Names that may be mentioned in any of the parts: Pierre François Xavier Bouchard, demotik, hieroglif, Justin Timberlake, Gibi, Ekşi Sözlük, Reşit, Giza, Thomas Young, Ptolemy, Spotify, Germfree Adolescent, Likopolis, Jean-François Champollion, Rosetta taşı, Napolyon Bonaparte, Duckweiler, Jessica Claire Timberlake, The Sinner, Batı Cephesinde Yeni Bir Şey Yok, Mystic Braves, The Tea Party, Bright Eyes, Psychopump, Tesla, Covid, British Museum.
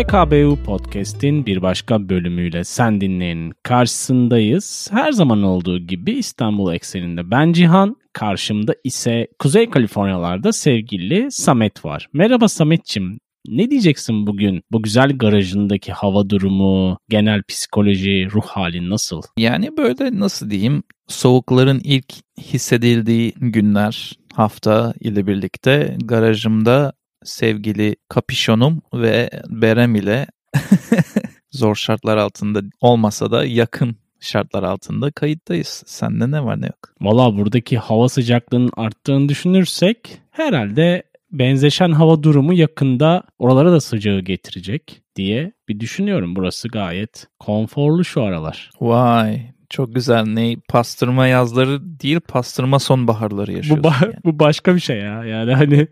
PKBU Podcast'in bir başka bölümüyle sen dinleyenin karşısındayız. Her zaman olduğu gibi İstanbul ekseninde ben Cihan, karşımda ise Kuzey Kaliforniyalarda sevgili Samet var. Merhaba Sametçim. Ne diyeceksin bugün? Bu güzel garajındaki hava durumu, genel psikoloji, ruh hali nasıl? Yani böyle nasıl diyeyim? Soğukların ilk hissedildiği günler, hafta ile birlikte garajımda sevgili kapişonum ve berem ile zor şartlar altında olmasa da yakın şartlar altında kayıttayız. Sende ne var ne yok? Valla buradaki hava sıcaklığının arttığını düşünürsek herhalde benzeşen hava durumu yakında oralara da sıcağı getirecek diye bir düşünüyorum. Burası gayet konforlu şu aralar. Vay çok güzel. Ne pastırma yazları değil, pastırma sonbaharları yaşıyorsun. Bu başka bir şey ya. Yani hani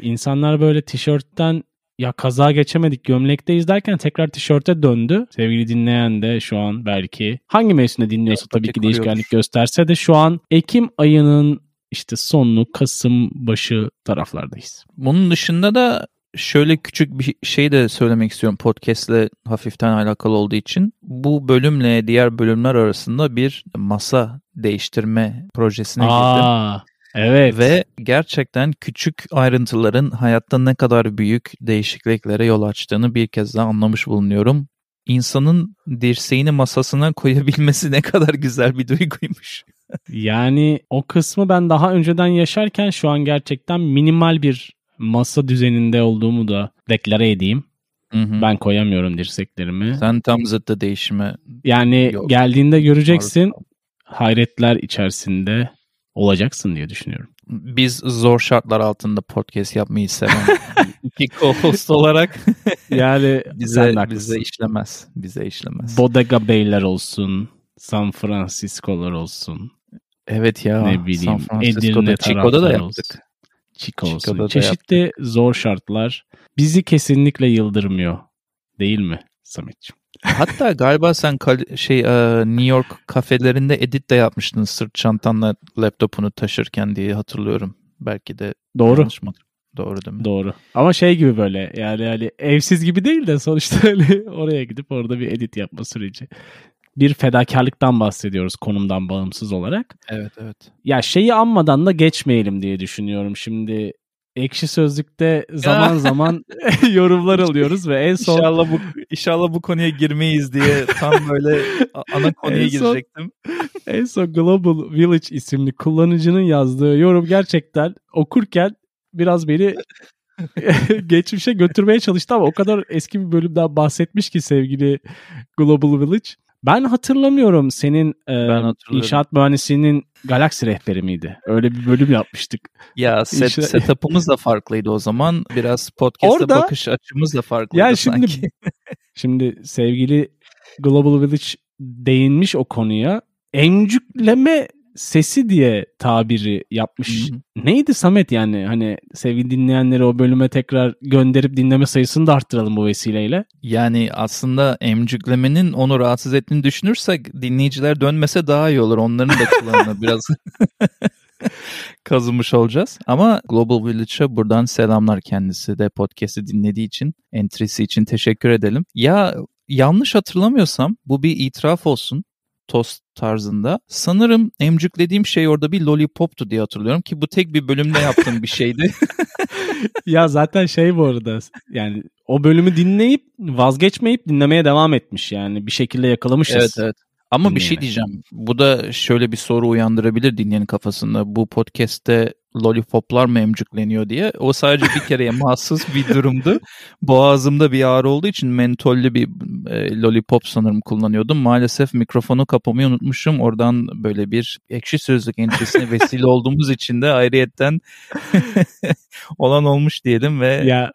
insanlar böyle tişörtten ya kaza geçemedik gömlekteyiz derken tekrar tişörte döndü. Sevgili dinleyen de şu an belki hangi mevsimde dinliyorsa tabii ki değişkenlik gösterse de şu an Ekim ayının İşte sonu Kasım başı taraflardayız. Bunun dışında da şöyle küçük bir şey de söylemek istiyorum podcastle hafiften alakalı olduğu için. Bu bölümle diğer bölümler arasında bir masa değiştirme projesine girdim. Evet. Ve gerçekten küçük ayrıntıların hayatta ne kadar büyük değişikliklere yol açtığını bir kez daha anlamış bulunuyorum. İnsanın dirseğini masasına koyabilmesi ne kadar güzel bir duyguymuş. Yani o kısmı ben daha önceden yaşarken şu an gerçekten minimal bir masa düzeninde olduğumu da deklare edeyim. Hı-hı. Ben koyamıyorum dirseklerimi. Sen tam zıttı değişime. Yani yok. Geldiğinde göreceksin, hayretler içerisinde olacaksın diye düşünüyorum. Biz zor şartlar altında podcast yapmayı seven iki co-host olarak yani bize işlemez. Bodega beyler olsun, San Francisco'lar olsun. Evet ya. Ne bileyim. Edirne Chico'da da yaptık. Chico olsun. Çeşitli zor şartlar bizi kesinlikle yıldırmıyor. Değil mi Sametciğim? Hatta galiba sen New York kafelerinde edit de yapmıştın sırt çantanla laptopunu taşırken diye hatırlıyorum. Belki de doğru. Doğru değil mi? Doğru. Ama gibi böyle yani evsiz gibi değil de sonuçta oraya gidip orada bir edit yapma süreci. Bir fedakarlıktan bahsediyoruz konumdan bağımsız olarak. Evet. Ya anmadan da geçmeyelim diye düşünüyorum. Şimdi Ekşi Sözlük'te zaman zaman yorumlar alıyoruz ve en son... İnşallah bu konuya girmeyiz diye tam böyle ana konuya girecektim. En son Global Village isimli kullanıcının yazdığı yorum gerçekten okurken biraz beni... geçmişe götürmeye çalıştı ama o kadar eski bir bölümden bahsetmiş ki sevgili Global Village. Ben hatırlamıyorum senin inşaat mühendisliğinin galaksi rehberi miydi? Öyle bir bölüm yapmıştık. Ya setup'ımız da farklıydı o zaman. Biraz podcast'a bakış açımız da farklıydı yani sanki. Şimdi sevgili Global Village değinmiş o konuya. Emcükleme sesi diye tabiri yapmış. Neydi Samet yani? Hani sevgili dinleyenleri o bölüme tekrar gönderip dinleme sayısını da arttıralım bu vesileyle. Yani aslında emcüklemenin onu rahatsız ettiğini düşünürsek dinleyiciler dönmese daha iyi olur. Onların da kulağına biraz kazımış olacağız. Ama Global Village'a buradan selamlar, kendisi de podcast'i dinlediği için, entrisi için teşekkür edelim. Ya yanlış hatırlamıyorsam bu bir itiraf olsun. Tost tarzında. Sanırım emcüklediğim şey orada bir lollipop'tu diye hatırlıyorum ki bu tek bir bölümde yaptığım bir şeydi. Ya zaten bu arada yani o bölümü dinleyip vazgeçmeyip dinlemeye devam etmiş yani bir şekilde yakalamışız. Evet. Ama dinleyene. Bir şey diyeceğim. Bu da şöyle bir soru uyandırabilir dinleyenin kafasında. Bu podcast'te lollipoplar mı emcükleniyor diye. O sadece bir kereye mahsus bir durumdu. Boğazımda bir ağrı olduğu için mentollü bir lollipop sanırım kullanıyordum. Maalesef mikrofonu kapamayı unutmuşum. Oradan böyle bir Ekşi Sözlük entrisine vesile olduğumuz için de ayrıyetten olan olmuş diyelim ve ya,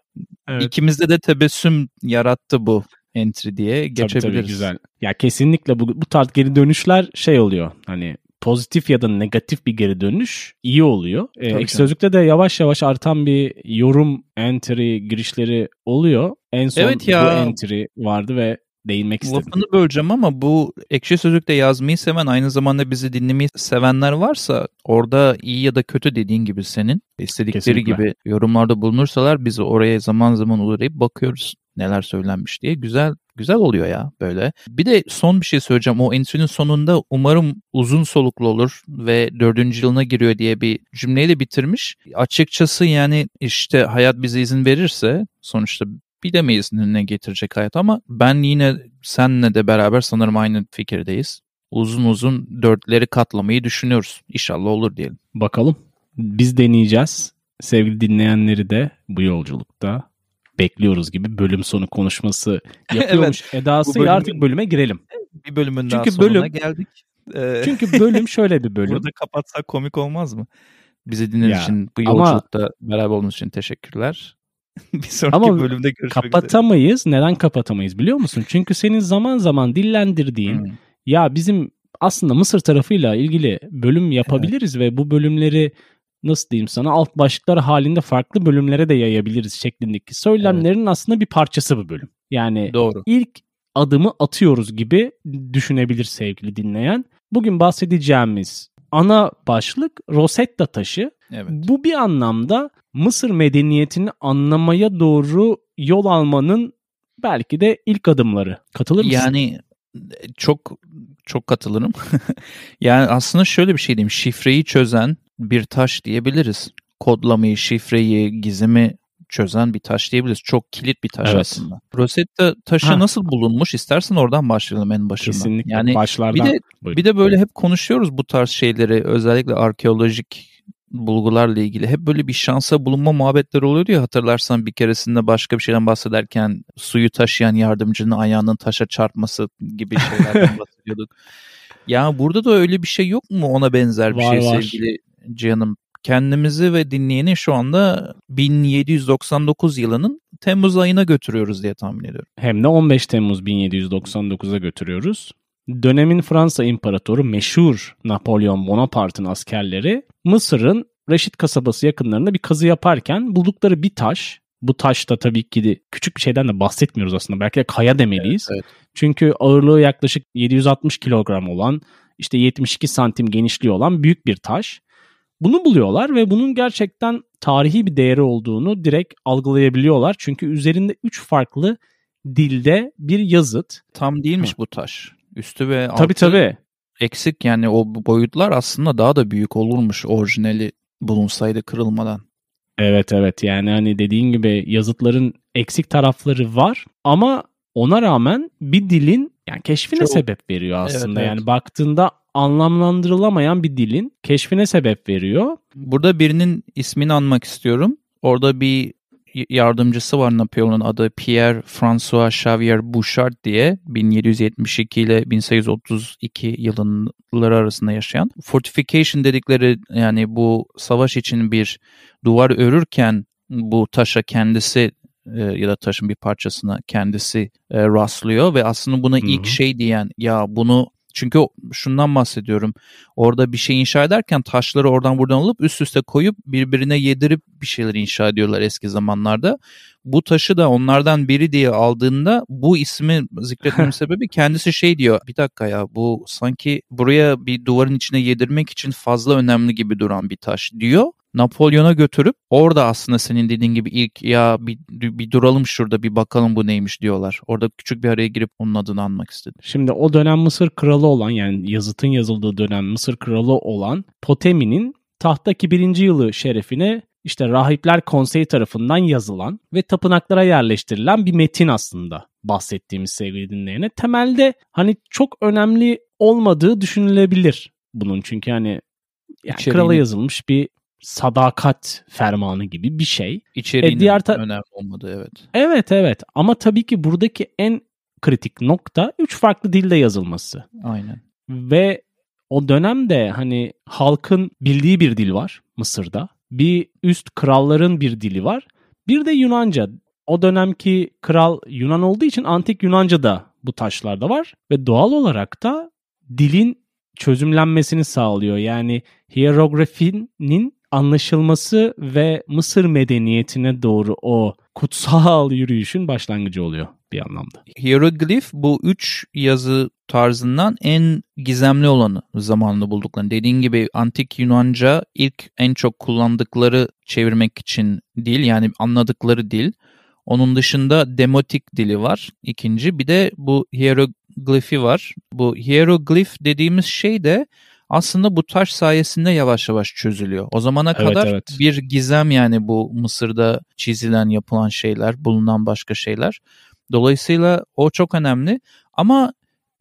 evet. İkimizde de tebessüm yarattı bu entry diye geçebiliriz. Tabii güzel. Ya kesinlikle bu tarz geri dönüşler oluyor. Hani pozitif ya da negatif bir geri dönüş iyi oluyor. Ekşi Sözlük'te de yavaş yavaş artan bir yorum entry girişleri oluyor. En son bu entry vardı ve değinmek istedim. Lafını böleceğim ama bu Ekşi Sözlük'te yazmayı seven, aynı zamanda bizi dinlemeyi sevenler varsa orada iyi ya da kötü dediğin gibi senin istedikleri gibi yorumlarda bulunursalar bizi oraya zaman zaman uğrayıp bakıyoruz. neler söylenmiş diye. Güzel oluyor ya böyle. Bir de son bir şey söyleyeceğim. O enstitünün sonunda umarım uzun soluklu olur ve 4. yılına giriyor diye bir cümleyi de bitirmiş. Açıkçası yani işte hayat bize izin verirse sonuçta bilemeyiz ne getirecek hayat, ama ben yine senle de beraber sanırım aynı fikirdeyiz. Uzun uzun dörtleri katlamayı düşünüyoruz. İnşallah olur diyelim. Bakalım. Biz deneyeceğiz. Sevgili dinleyenleri de bu yolculukta bekliyoruz gibi bölüm sonu konuşması yapıyormuş evet, edası. Artık bölüme girelim. Bir bölümün çünkü daha sonuna geldik. Çünkü bölüm şöyle bir bölüm. Burada kapatsak komik olmaz mı? Bizi dinlediğiniz için, bu yolculukta beraber olduğunuz için teşekkürler. Bir sonraki bölümde görüşmek üzere. Kapatamayız. Neden kapatamayız biliyor musun? Çünkü senin zaman zaman dillendirdiğin ya bizim aslında Mısır tarafıyla ilgili bölüm yapabiliriz ve bu bölümleri nasıl diyeyim sana, alt başlıklar halinde farklı bölümlere de yayabiliriz şeklindeki söylemlerin aslında bir parçası bu bölüm. Yani ilk adımı atıyoruz gibi düşünebilir sevgili dinleyen. Bugün bahsedeceğimiz ana başlık Rosetta taşı. Evet. Bu bir anlamda Mısır medeniyetini anlamaya doğru yol almanın belki de ilk adımları. Katılır mısın? Yani çok katılırım. Yani aslında şöyle bir şey diyeyim. Şifreyi çözen bir taş diyebiliriz. Kodlamayı, şifreyi, gizemi çözen bir taş diyebiliriz. Çok kilit bir taş aslında. Rosetta taşı nasıl bulunmuş? İstersen oradan başlayalım en başından. Kesinlikle yani başlardan. Bir de böyle hep konuşuyoruz bu tarz şeyleri. Özellikle arkeolojik bulgularla ilgili hep böyle bir şansa bulunma muhabbetleri oluyordu ya, hatırlarsan bir keresinde başka bir şeyden bahsederken suyu taşıyan yardımcının ayağının taşa çarpması gibi şeylerden bahsediyorduk. Ya burada da öyle bir şey yok mu, ona benzer bir var. Sevgili Cihan'ım? Kendimizi ve dinleyeni şu anda 1799 yılının Temmuz ayına götürüyoruz diye tahmin ediyorum. Hem de 15 Temmuz 1799'a götürüyoruz. Dönemin Fransa İmparatoru meşhur Napolyon Bonaparte'ın askerleri Mısır'ın Reşit kasabası yakınlarında bir kazı yaparken buldukları bir taş. Bu taş da tabii ki de küçük bir şeyden de bahsetmiyoruz aslında. Belki de kaya demeliyiz. Evet. Çünkü ağırlığı yaklaşık 760 kilogram olan, işte 72 santim genişliği olan büyük bir taş. Bunu buluyorlar ve bunun gerçekten tarihi bir değeri olduğunu direkt algılayabiliyorlar. Çünkü üzerinde 3 farklı dilde bir yazıt. Tam değilmiş bu taş. Üstü ve altı tabii. Eksik, yani o boyutlar aslında daha da büyük olurmuş orijinali bulunsaydı kırılmadan. Evet, yani hani dediğin gibi yazıtların eksik tarafları var ama ona rağmen bir dilin yani keşfine sebep veriyor aslında. Evet. Yani baktığında anlamlandırılamayan bir dilin keşfine sebep veriyor. Burada birinin ismini anmak istiyorum. Orada bir yardımcısı var Napolyon'un, adı Pierre François Xavier Bouchard diye 1772 ile 1832 yılları arasında yaşayan. Fortification dedikleri, yani bu savaş için bir duvar örürken bu taşa kendisi ya da taşın bir parçasına kendisi rastlıyor ve aslında buna ilk şey diyen, ya bunu, çünkü şundan bahsediyorum. Orada bir şey inşa ederken taşları oradan buradan alıp üst üste koyup birbirine yedirip bir şeyleri inşa ediyorlar eski zamanlarda. Bu taşı da onlardan biri diye aldığında bu ismi zikretmemin sebebi kendisi şey diyor. Bir dakika ya, bu sanki buraya bir duvarın içine yedirmek için fazla önemli gibi duran bir taş diyor. Napolyon'a götürüp orada aslında senin dediğin gibi ilk ya bir duralım şurada bir bakalım bu neymiş diyorlar. Orada küçük bir araya girip onun adını anmak istedim. Şimdi o dönem Mısır kralı olan, yani yazıtın yazıldığı dönem Mısır kralı olan Ptolemy'nin tahtaki 1. yılı şerefine işte Rahipler Konseyi tarafından yazılan ve tapınaklara yerleştirilen bir metin aslında bahsettiğimiz sevgili dinleyene. Temelde hani çok önemli olmadığı düşünülebilir bunun, çünkü hani yani krala yazılmış bir sadakat fermanı gibi bir şey. İçeriğinin önemli olmadığı evet ama tabii ki buradaki en kritik nokta 3 farklı dilde yazılması. Aynen. Ve o dönemde hani halkın bildiği bir dil var Mısır'da. Bir üst kralların bir dili var. Bir de Yunanca. O dönemki kral Yunan olduğu için antik Yunanca da bu taşlarda var ve doğal olarak da dilin çözümlenmesini sağlıyor. Yani hieroglifinin anlaşılması ve Mısır medeniyetine doğru o kutsal yürüyüşün başlangıcı oluyor bir anlamda. Hieroglif bu 3 yazı tarzından en gizemli olanı zamanında bulduklarını. Dediğin gibi antik Yunanca ilk en çok kullandıkları çevirmek için dil, yani anladıkları dil. Onun dışında demotik dili var ikinci. Bir de bu hieroglifi var. Bu hieroglif dediğimiz şey de aslında bu taş sayesinde yavaş yavaş çözülüyor. O zamana kadar bir gizem yani bu Mısır'da çizilen, yapılan şeyler, bulunan başka şeyler. Dolayısıyla o çok önemli ama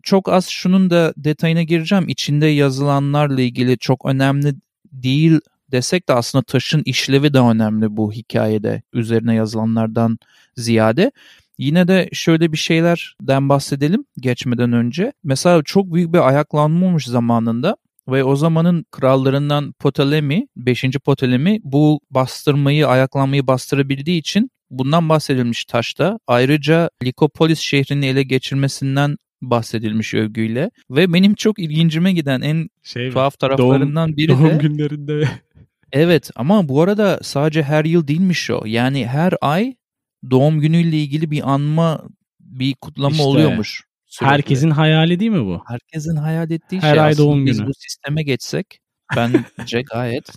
çok az şunun da detayına gireceğim. İçinde yazılanlarla ilgili çok önemli değil desek de aslında taşın işlevi daha önemli bu hikayede üzerine yazılanlardan ziyade. Yine de şöyle bir şeylerden bahsedelim geçmeden önce. Mesela çok büyük bir ayaklanma olmuş zamanında ve o zamanın krallarından Ptolemy, 5. Ptolemy bu bastırmayı, ayaklanmayı bastırabildiği için bundan bahsedilmiş taşta. Ayrıca Likopolis şehrini ele geçirmesinden bahsedilmiş övgüyle ve benim çok ilgincime giden en tuhaf taraflarından biri de doğum günlerinde. Evet ama bu arada sadece her yıl değilmiş o. Yani her ay doğum günüyle ilgili bir anma, bir kutlama işte, oluyormuş. Sürekli. Herkesin hayali değil mi bu? Herkesin hayal ettiği her şey. Her ay doğum günü. Biz bu sisteme geçsek bence gayet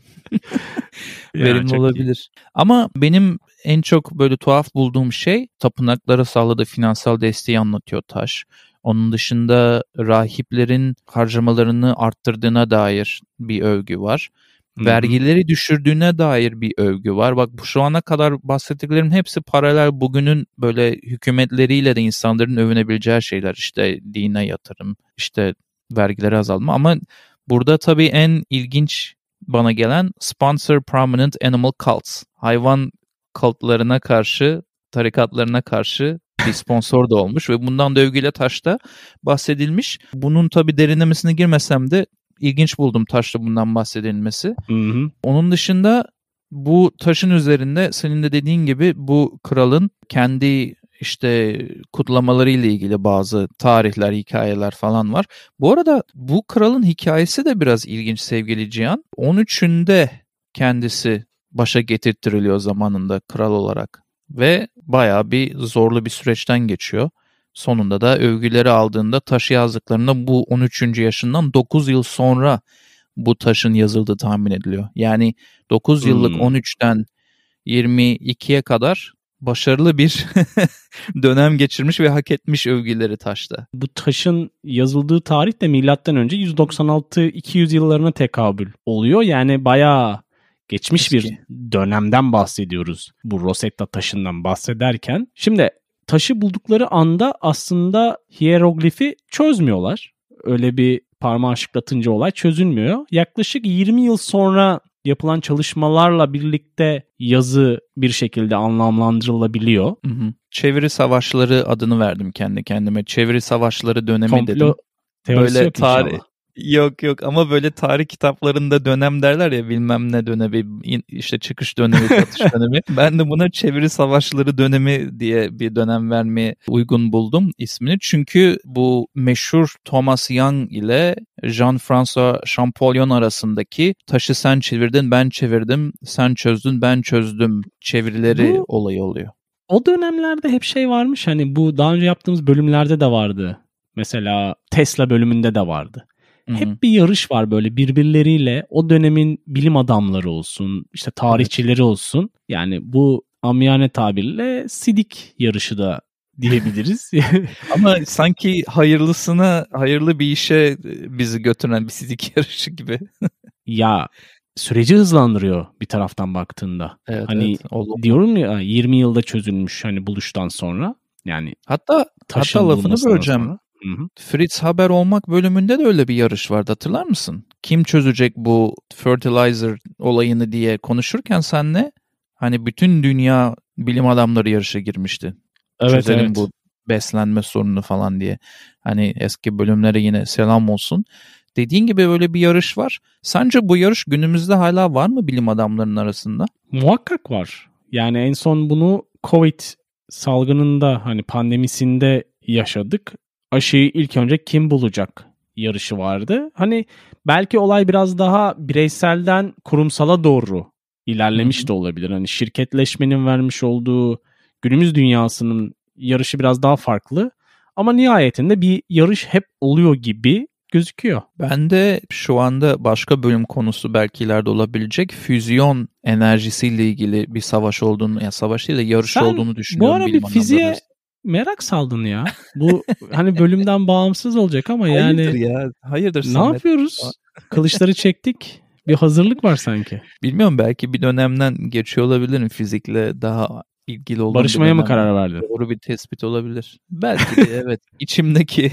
verimli olabilir. Iyi. Ama benim en çok böyle tuhaf bulduğum şey tapınaklara sağladığı finansal desteği anlatıyor taş. Onun dışında rahiplerin harcamalarını arttırdığına dair bir övgü var. Hı-hı. Vergileri düşürdüğüne dair bir övgü var. Bak şu ana kadar bahsettiklerimin hepsi paralel bugünün böyle hükümetleriyle de insanların övünebileceği şeyler. İşte dine yatırım, işte vergileri azalma ama burada tabii en ilginç bana gelen Sponsor Prominent Animal Cults. Hayvan kultlarına karşı, tarikatlarına karşı bir sponsor da olmuş ve bundan da övgüyle taşta bahsedilmiş. Bunun tabii derinlemesine girmesem de ilginç buldum taşta bundan bahsedilmesi. Hı hı. Onun dışında bu taşın üzerinde senin de dediğin gibi bu kralın kendi işte kutlamalarıyla ilgili bazı tarihler, hikayeler falan var. Bu arada bu kralın hikayesi de biraz ilginç sevgili Cihan. 13'ünde kendisi başa getirttiriliyor zamanında kral olarak ve bayağı bir zorlu bir süreçten geçiyor. Sonunda da övgüleri aldığında taşı yazdıklarında bu 13. yaşından 9 yıl sonra bu taşın yazıldığı tahmin ediliyor. Yani 9 yıllık 13'ten 22'ye kadar başarılı bir dönem geçirmiş ve hak etmiş övgüleri taşta. Bu taşın yazıldığı tarih de milattan önce 196-200 yıllarına tekabül oluyor. Yani bayağı geçmiş bir dönemden bahsediyoruz. Bu Rosetta taşından bahsederken. Şimdi taşı buldukları anda aslında hieroglifi çözmüyorlar. Öyle bir parmağı şıklatınca olay çözülmüyor. Yaklaşık 20 yıl sonra yapılan çalışmalarla birlikte yazı bir şekilde anlamlandırılabiliyor. Hı hı. Çeviri savaşları adını verdim kendi kendime. Çeviri savaşları dönemi komplo dedim. Böyle tarih. Yok ama böyle tarih kitaplarında dönem derler ya bilmem ne dönemi işte çıkış dönemi satış dönemi. Ben de buna çeviri savaşları dönemi diye bir dönem vermeye uygun buldum ismini. Çünkü bu meşhur Thomas Young ile Jean-François Champollion arasındaki taşı sen çevirdin ben çevirdim sen çözdün ben çözdüm çevirileri bu, olayı oluyor. O dönemlerde hep şey varmış hani bu daha önce yaptığımız bölümlerde de vardı. Mesela Tesla bölümünde de vardı. Hep bir yarış var böyle birbirleriyle o dönemin bilim adamları olsun, işte tarihçileri olsun. Yani bu amiyane tabirle sidik yarışı da diyebiliriz. Ama sanki hayırlısına, hayırlı bir işe bizi götüren bir sidik yarışı gibi. Ya süreci hızlandırıyor bir taraftan baktığında. Evet, hani evet, diyorum ya 20 yılda çözülmüş hani buluştan sonra. Yani hatta lafını böleceğim. Sonra. Hı-hı. Fritz Haber olmak bölümünde de öyle bir yarış vardı hatırlar mısın? Kim çözecek bu fertilizer olayını diye konuşurken senle hani bütün dünya bilim adamları yarışa girmişti. Evet, çözelim bu beslenme sorunu falan diye. Hani eski bölümlere yine selam olsun. Dediğin gibi böyle bir yarış var. Sence bu yarış günümüzde hala var mı bilim adamlarının arasında? Muhakkak var. Yani en son bunu Covid salgınında hani pandemisinde yaşadık. Aşıyı ilk önce kim bulacak yarışı vardı. Hani belki olay biraz daha bireyselden kurumsala doğru ilerlemiş de olabilir. Hani şirketleşmenin vermiş olduğu günümüz dünyasının yarışı biraz daha farklı. Ama nihayetinde bir yarış hep oluyor gibi gözüküyor. Ben de şu anda başka bölüm konusu belki ileride olabilecek füzyon enerjisiyle ilgili bir savaş olduğunu, yani savaş değil de yarış olduğunu düşünüyorum. Bu ara bir fiziğe merak saldın ya. Bu hani bölümden bağımsız olacak ama yani. Hayırdır ya. Hayırdır. Ne yapıyoruz? Kılıçları çektik. Bir hazırlık var sanki. Bilmiyorum, belki bir dönemden geçiyor olabilirim, fizikle daha ilgili olan. Barışmaya mı karar verdin? Doğru bir tespit olabilir. Belki de evet. İçimdeki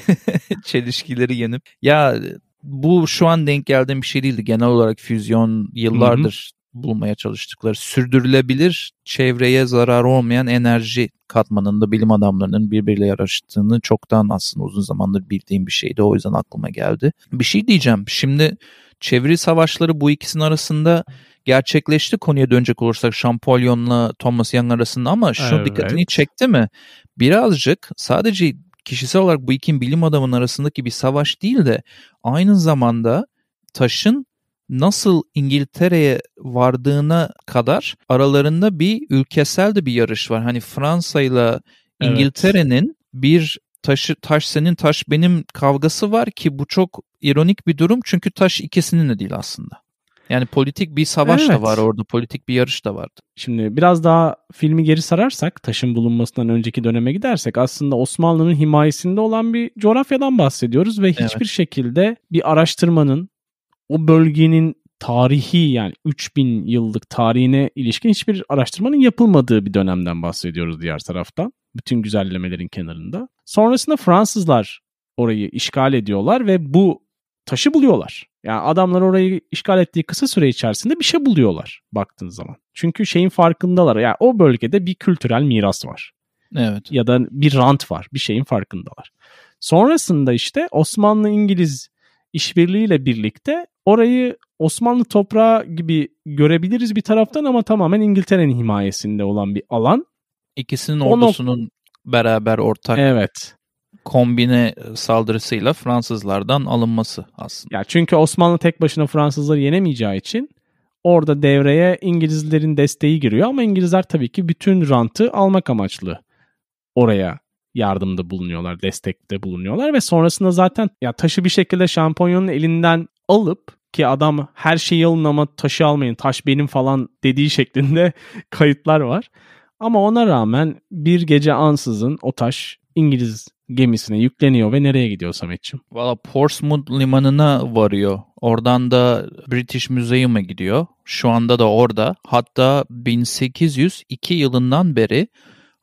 çelişkileri yenip. Ya bu şu an denk geldiğim bir şey değildi. Genel olarak füzyon yıllardır bulmaya çalıştıkları sürdürülebilir, çevreye zararı olmayan enerji katmanında bilim adamlarının birbiriyle araştırdığını çoktan aslında uzun zamandır bildiğim bir şeydi. O yüzden aklıma geldi. Bir şey diyeceğim. Şimdi çeviri savaşları bu ikisinin arasında gerçekleşti. Konuya dönecek olursak Champollion'la Thomas Young arasında, ama şu dikkatini çekti mi? Birazcık sadece kişisel olarak bu iki bilim adamının arasındaki bir savaş değil de aynı zamanda taşın nasıl İngiltere'ye vardığına kadar aralarında bir ülkesel de bir yarış var. Hani Fransa'yla İngiltere'nin bir taş senin taş benim kavgası var ki bu çok ironik bir durum çünkü taş ikisinin de değil aslında. Yani politik bir savaş da var orada, politik bir yarış da vardı. Şimdi biraz daha filmi geri sararsak, taşın bulunmasından önceki döneme gidersek aslında Osmanlı'nın himayesinde olan bir coğrafyadan bahsediyoruz ve hiçbir şekilde bir araştırmanın o bölgenin tarihi, yani 3000 yıllık tarihine ilişkin hiçbir araştırmanın yapılmadığı bir dönemden bahsediyoruz diğer taraftan. Bütün güzellemelerin kenarında. Sonrasında Fransızlar orayı işgal ediyorlar ve bu taşı buluyorlar. Yani adamlar orayı işgal ettiği kısa süre içerisinde bir şey buluyorlar baktığın zaman. Çünkü şeyin farkındalar. Yani o bölgede bir kültürel miras var. Evet. Ya da bir rant var. Bir şeyin farkındalar. Sonrasında işte Osmanlı-İngiliz işbirliğiyle birlikte orayı Osmanlı toprağı gibi görebiliriz bir taraftan ama tamamen İngiltere'nin himayesinde olan bir alan. İkisinin ordusunun beraber ortak kombine saldırısıyla Fransızlardan alınması aslında. Ya çünkü Osmanlı tek başına Fransızları yenemeyeceği için orada devreye İngilizlerin desteği giriyor ama İngilizler tabii ki bütün rantı almak amaçlı oraya yardımda bulunuyorlar, destekte bulunuyorlar ve sonrasında zaten ya taşı bir şekilde Champollion'un elinden alıp, ki adam her şeyi alın ama taşı almayın, taş benim falan dediği şeklinde kayıtlar var. Ama ona rağmen bir gece ansızın o taş İngiliz gemisine yükleniyor ve nereye gidiyor Samet'ciğim? Valla Portsmouth limanına varıyor. Oradan da British Museum'a gidiyor. Şu anda da orada. Hatta 1802 yılından beri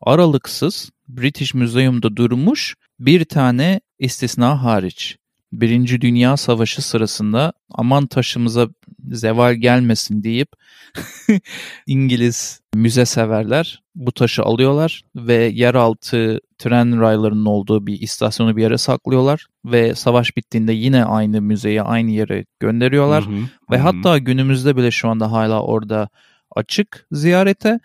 aralıksız British Museum'da durmuş, bir tane istisna hariç. Birinci Dünya Savaşı sırasında aman taşımıza zeval gelmesin deyip İngiliz müze severler bu taşı alıyorlar ve yeraltı tren raylarının olduğu bir istasyonu bir yere saklıyorlar ve savaş bittiğinde yine aynı müzeye, aynı yere gönderiyorlar ve hatta günümüzde bile şu anda hala orada açık ziyarete.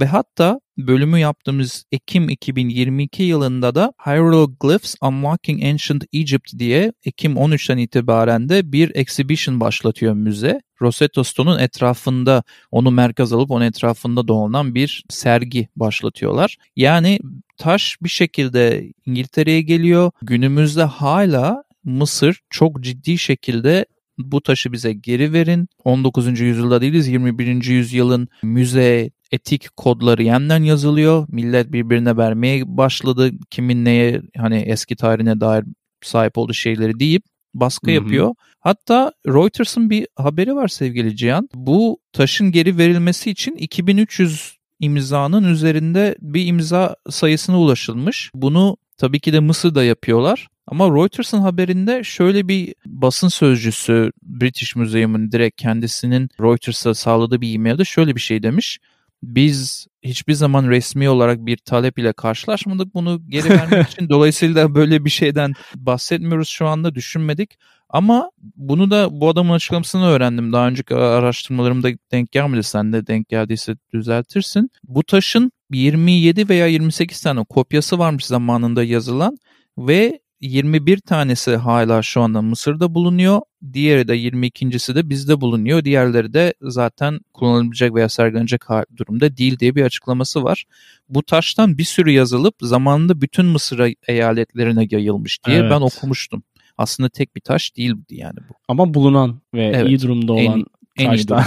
Ve hatta bölümü yaptığımız Ekim 2022 yılında da Hieroglyphs Unlocking Ancient Egypt diye Ekim 13'ten itibaren de bir exhibition başlatıyor müze. Rosetta Stone'un etrafında, onu merkez alıp onun etrafında dolanan bir sergi başlatıyorlar. Yani taş bir şekilde İngiltere'ye geliyor. Günümüzde hala Mısır çok ciddi şekilde bu taşı bize geri verin. 19. yüzyılda değiliz, 21. yüzyılın müze etik kodları yeniden yazılıyor. Millet birbirine vermeye başladı. Kimin neye, hani eski tarihine dair sahip olduğu şeyleri deyip baskı yapıyor. Hatta Reuters'ın bir haberi var sevgili Cihan. Bu taşın geri verilmesi için 2300 imzanın üzerinde bir imza sayısına ulaşılmış. Bunu tabii ki de Mısır'da yapıyorlar. Ama Reuters'ın haberinde şöyle bir basın sözcüsü, British Museum'un direkt kendisinin Reuters'a sağladığı bir e-mailde şöyle bir şey demiş. Biz hiçbir zaman resmi olarak bir talep ile karşılaşmadık bunu geri vermek için. Dolayısıyla böyle bir şeyden bahsetmiyoruz şu anda, düşünmedik. Ama bunu da bu adamın açıklamasını öğrendim. Daha önceki araştırmalarımda denk gelmedi. Sen de denk geldiyse düzeltirsin. Bu taşın 27 veya 28 tane kopyası varmış zamanında yazılan ve 21 tanesi hala şu anda Mısır'da bulunuyor. Diğeri de 22.'si de bizde bulunuyor. Diğerleri de zaten kullanılabilecek veya sergilenecek durumda değil diye bir açıklaması var. Bu taştan bir sürü yazılıp zamanında bütün Mısır eyaletlerine yayılmış diye ben okumuştum. aslında tek bir taş değil yani bu. Ama bulunan ve evet, iyi durumda olan taştan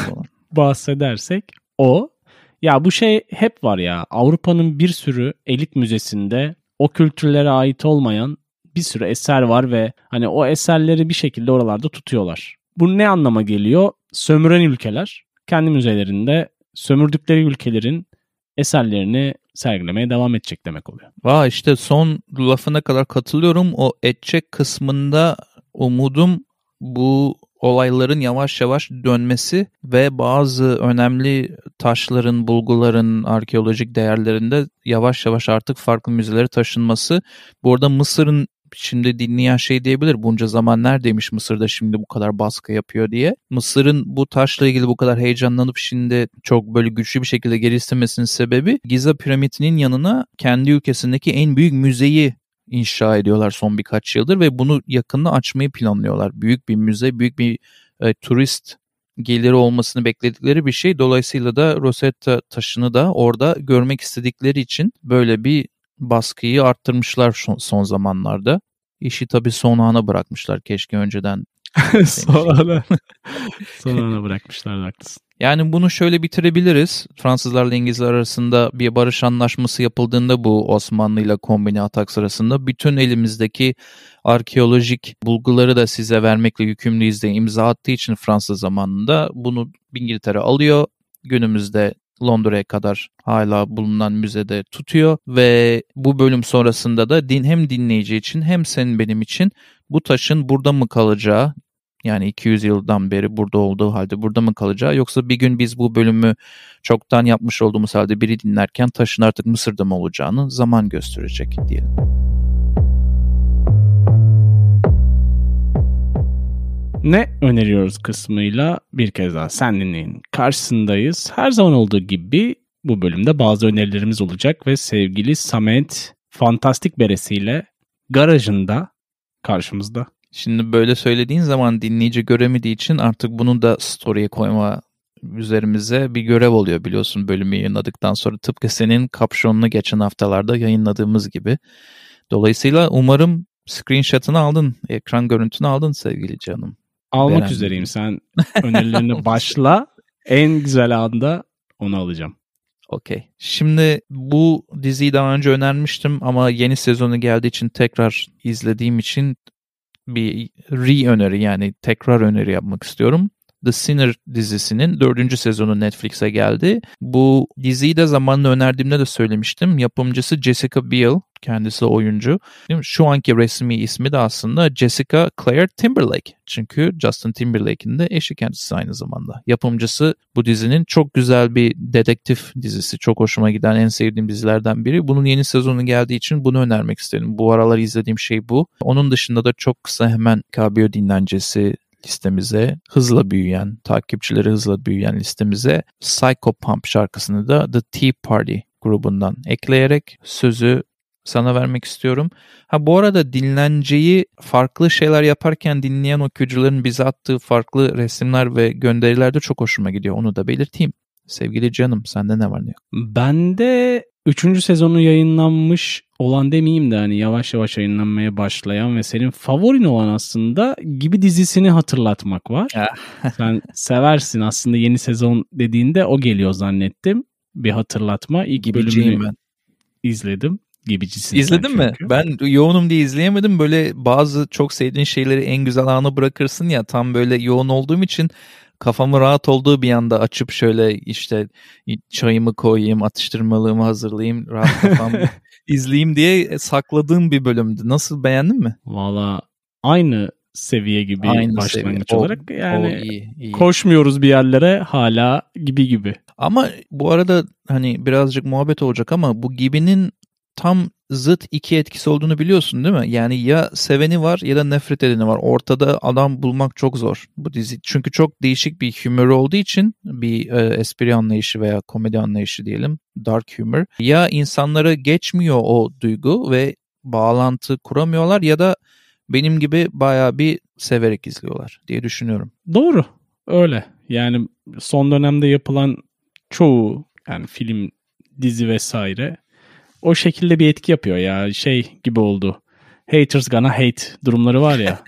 bahsedersek o. Ya bu şey hep var ya, Avrupa'nın bir sürü elit müzesinde o kültürlere ait olmayan bir sürü eser var ve hani o eserleri bir şekilde oralarda tutuyorlar. Bu ne anlama geliyor? Sömüren ülkeler kendi müzelerinde sömürdükleri ülkelerin eserlerini sergilemeye devam edecek demek oluyor. Vay, işte son lafına kadar katılıyorum. O edecek kısmında umudum bu olayların yavaş yavaş dönmesi ve bazı önemli taşların, bulguların arkeolojik değerlerinde yavaş yavaş artık farklı müzelere taşınması. Bu arada Mısır'ın şimdi dinleyen şey diyebilir, bunca zaman neredeymiş Mısır'da şimdi bu kadar baskı yapıyor diye. Mısır'ın bu taşla ilgili bu kadar heyecanlanıp şimdi çok böyle güçlü bir şekilde geri istemesinin sebebi Giza piramitinin yanına kendi ülkesindeki en büyük müzeyi inşa ediyorlar son birkaç yıldır ve bunu yakında açmayı planlıyorlar. Büyük bir müze, büyük bir turist geliri olmasını bekledikleri bir şey. Dolayısıyla da Rosetta taşını da orada görmek istedikleri için böyle bir baskıyı arttırmışlar son zamanlarda. İşi tabii son ana bırakmışlar. Keşke önceden. son ana bırakmışlar, haklısın. Yani bunu şöyle bitirebiliriz. Fransızlarla İngilizler arasında bir barış anlaşması yapıldığında bu Osmanlı'yla kombine atak sırasında bütün elimizdeki arkeolojik bulguları da size vermekle yükümlüyüz diye imza attığı için Fransa zamanında bunu İngiltere alıyor. Günümüzde Londra'ya kadar hala bulunan müzede tutuyor ve bu bölüm sonrasında da hem dinleyici için hem senin benim için bu taşın burada mı kalacağı, yani 200 yıldan beri burada olduğu halde burada mı kalacağı, yoksa bir gün biz bu bölümü çoktan yapmış olduğumuz halde biri dinlerken taşın artık Mısır'da mı olacağını zaman gösterecek diyelim. Ne öneriyoruz kısmıyla bir kez daha sen dinleyin karşısındayız. Her zaman olduğu gibi bu bölümde bazı önerilerimiz olacak ve sevgili Samet fantastik beresiyle garajında karşımızda. Şimdi böyle söylediğin zaman dinleyici göremediği için artık bunu da story'e koyma üzerimize bir görev oluyor biliyorsun bölümü yayınladıktan sonra. Tıpkı senin kapşonunu geçen haftalarda yayınladığımız gibi. Dolayısıyla umarım screenshot'ını aldın, ekran görüntünü aldın sevgili canım. Almak üzereyim, sen önerilerini başla, en güzel anda onu alacağım. Okay. Şimdi bu diziyi daha önce önermiştim ama yeni sezonu geldiği için tekrar izlediğim için bir re-öneri, yani tekrar öneri yapmak istiyorum. The Sinner dizisinin 4. sezonu Netflix'e geldi. Bu diziyi de zamanında önerdiğimde de söylemiştim. Yapımcısı Jessica Biel, kendisi oyuncu. Şu anki resmi ismi de aslında Jessica Claire Timberlake. Çünkü Justin Timberlake'in de eşi kendisi aynı zamanda. Yapımcısı bu dizinin. Çok güzel bir dedektif dizisi. Çok hoşuma giden, en sevdiğim dizilerden biri. Bunun yeni sezonu geldiği için bunu önermek istedim. Bu aralar izlediğim şey bu. Onun dışında da çok kısa hemen KBO dinlencesi listemize, hızla büyüyen, takipçileri hızla büyüyen listemize Psychopump şarkısını da The Tea Party grubundan ekleyerek sözü sana vermek istiyorum. Bu arada dinlenceyi farklı şeyler yaparken dinleyen okuyucuların bize attığı farklı resimler ve gönderiler de çok hoşuma gidiyor. Onu da belirteyim. Sevgili canım, sende ne var ne yok? Bende 3. sezonu yayınlanmış olan demeyeyim de hani yavaş yavaş yayınlanmaya başlayan ve senin favorin olan aslında Gibi dizisini hatırlatmak var. Sen seversin aslında, yeni sezon dediğinde o geliyor zannettim. Bir hatırlatma. İlk Gibiciyim bölümünü ben izledim. Gibicisin. İzledin mi? Ben yoğunum diye izleyemedim. Böyle bazı çok sevdiğin şeyleri en güzel ana bırakırsın ya, tam böyle yoğun olduğum için kafamı rahat olduğu bir anda açıp şöyle işte çayımı koyayım, atıştırmalığımı hazırlayayım, rahat kafamı izleyeyim diye sakladığım bir bölümdü. Nasıl, beğendin mi? Valla aynı seviye gibi, aynı başlangıç seviye olarak yani iyi. Koşmuyoruz bir yerlere hala gibi. Ama bu arada hani birazcık muhabbet olacak ama bu Gibi'nin tam zıt iki etkisi olduğunu biliyorsun değil mi? Yani ya seveni var ya da nefret edeni var. Ortada adam bulmak çok zor bu dizi. Çünkü çok değişik bir humor'u olduğu için, bir espri anlayışı veya komedi anlayışı diyelim, dark humor. Ya insanlara geçmiyor o duygu ve bağlantı kuramıyorlar ya da benim gibi bayağı bir severek izliyorlar diye düşünüyorum. Doğru. Öyle. Yani son dönemde yapılan çoğu yani film, dizi vesaire o şekilde bir etki yapıyor ya, şey gibi oldu. haters gonna hate durumları var ya.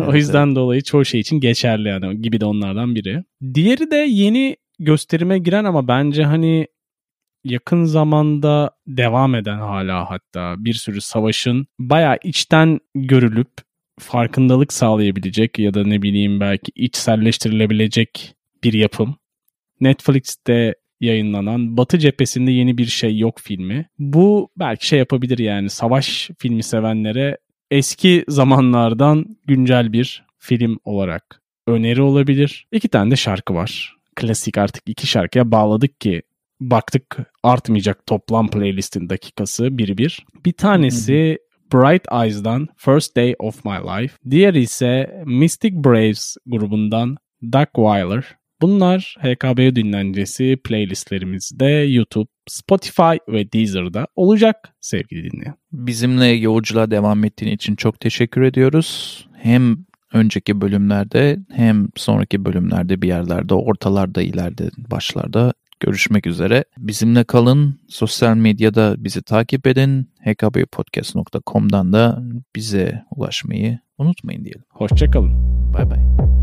O yüzden dolayı çoğu şey için geçerli yani. Gibi de onlardan biri. Diğeri de yeni gösterime giren ama bence hani yakın zamanda devam eden hala hatta bir sürü savaşın bayağı içten görülüp farkındalık sağlayabilecek ya da ne bileyim belki içselleştirilebilecek bir yapım. Netflix'te yayınlanan Batı Cephesinde Yeni Bir Şey Yok filmi. Bu belki şey yapabilir yani savaş filmi sevenlere eski zamanlardan güncel bir film olarak öneri olabilir. 2 tane de şarkı var. Klasik artık 2 şarkıya bağladık ki baktık artmayacak toplam playlistin dakikası bir. Bir tanesi Bright Eyes'dan First Day of My Life. Diğeri ise Mystic Braves grubundan Duckweiler. Bunlar HKB dinlencesi playlistlerimizde YouTube, Spotify ve Deezer'da olacak sevgili dinleyen. Bizimle yolculuğa devam ettiğin için çok teşekkür ediyoruz. Hem önceki bölümlerde hem sonraki bölümlerde bir yerlerde, ortalarda, ileride, başlarda görüşmek üzere. Bizimle kalın, sosyal medyada bizi takip edin. hkbpodcast.com'dan da bize ulaşmayı unutmayın diyelim. Hoşça kalın. Bay bay.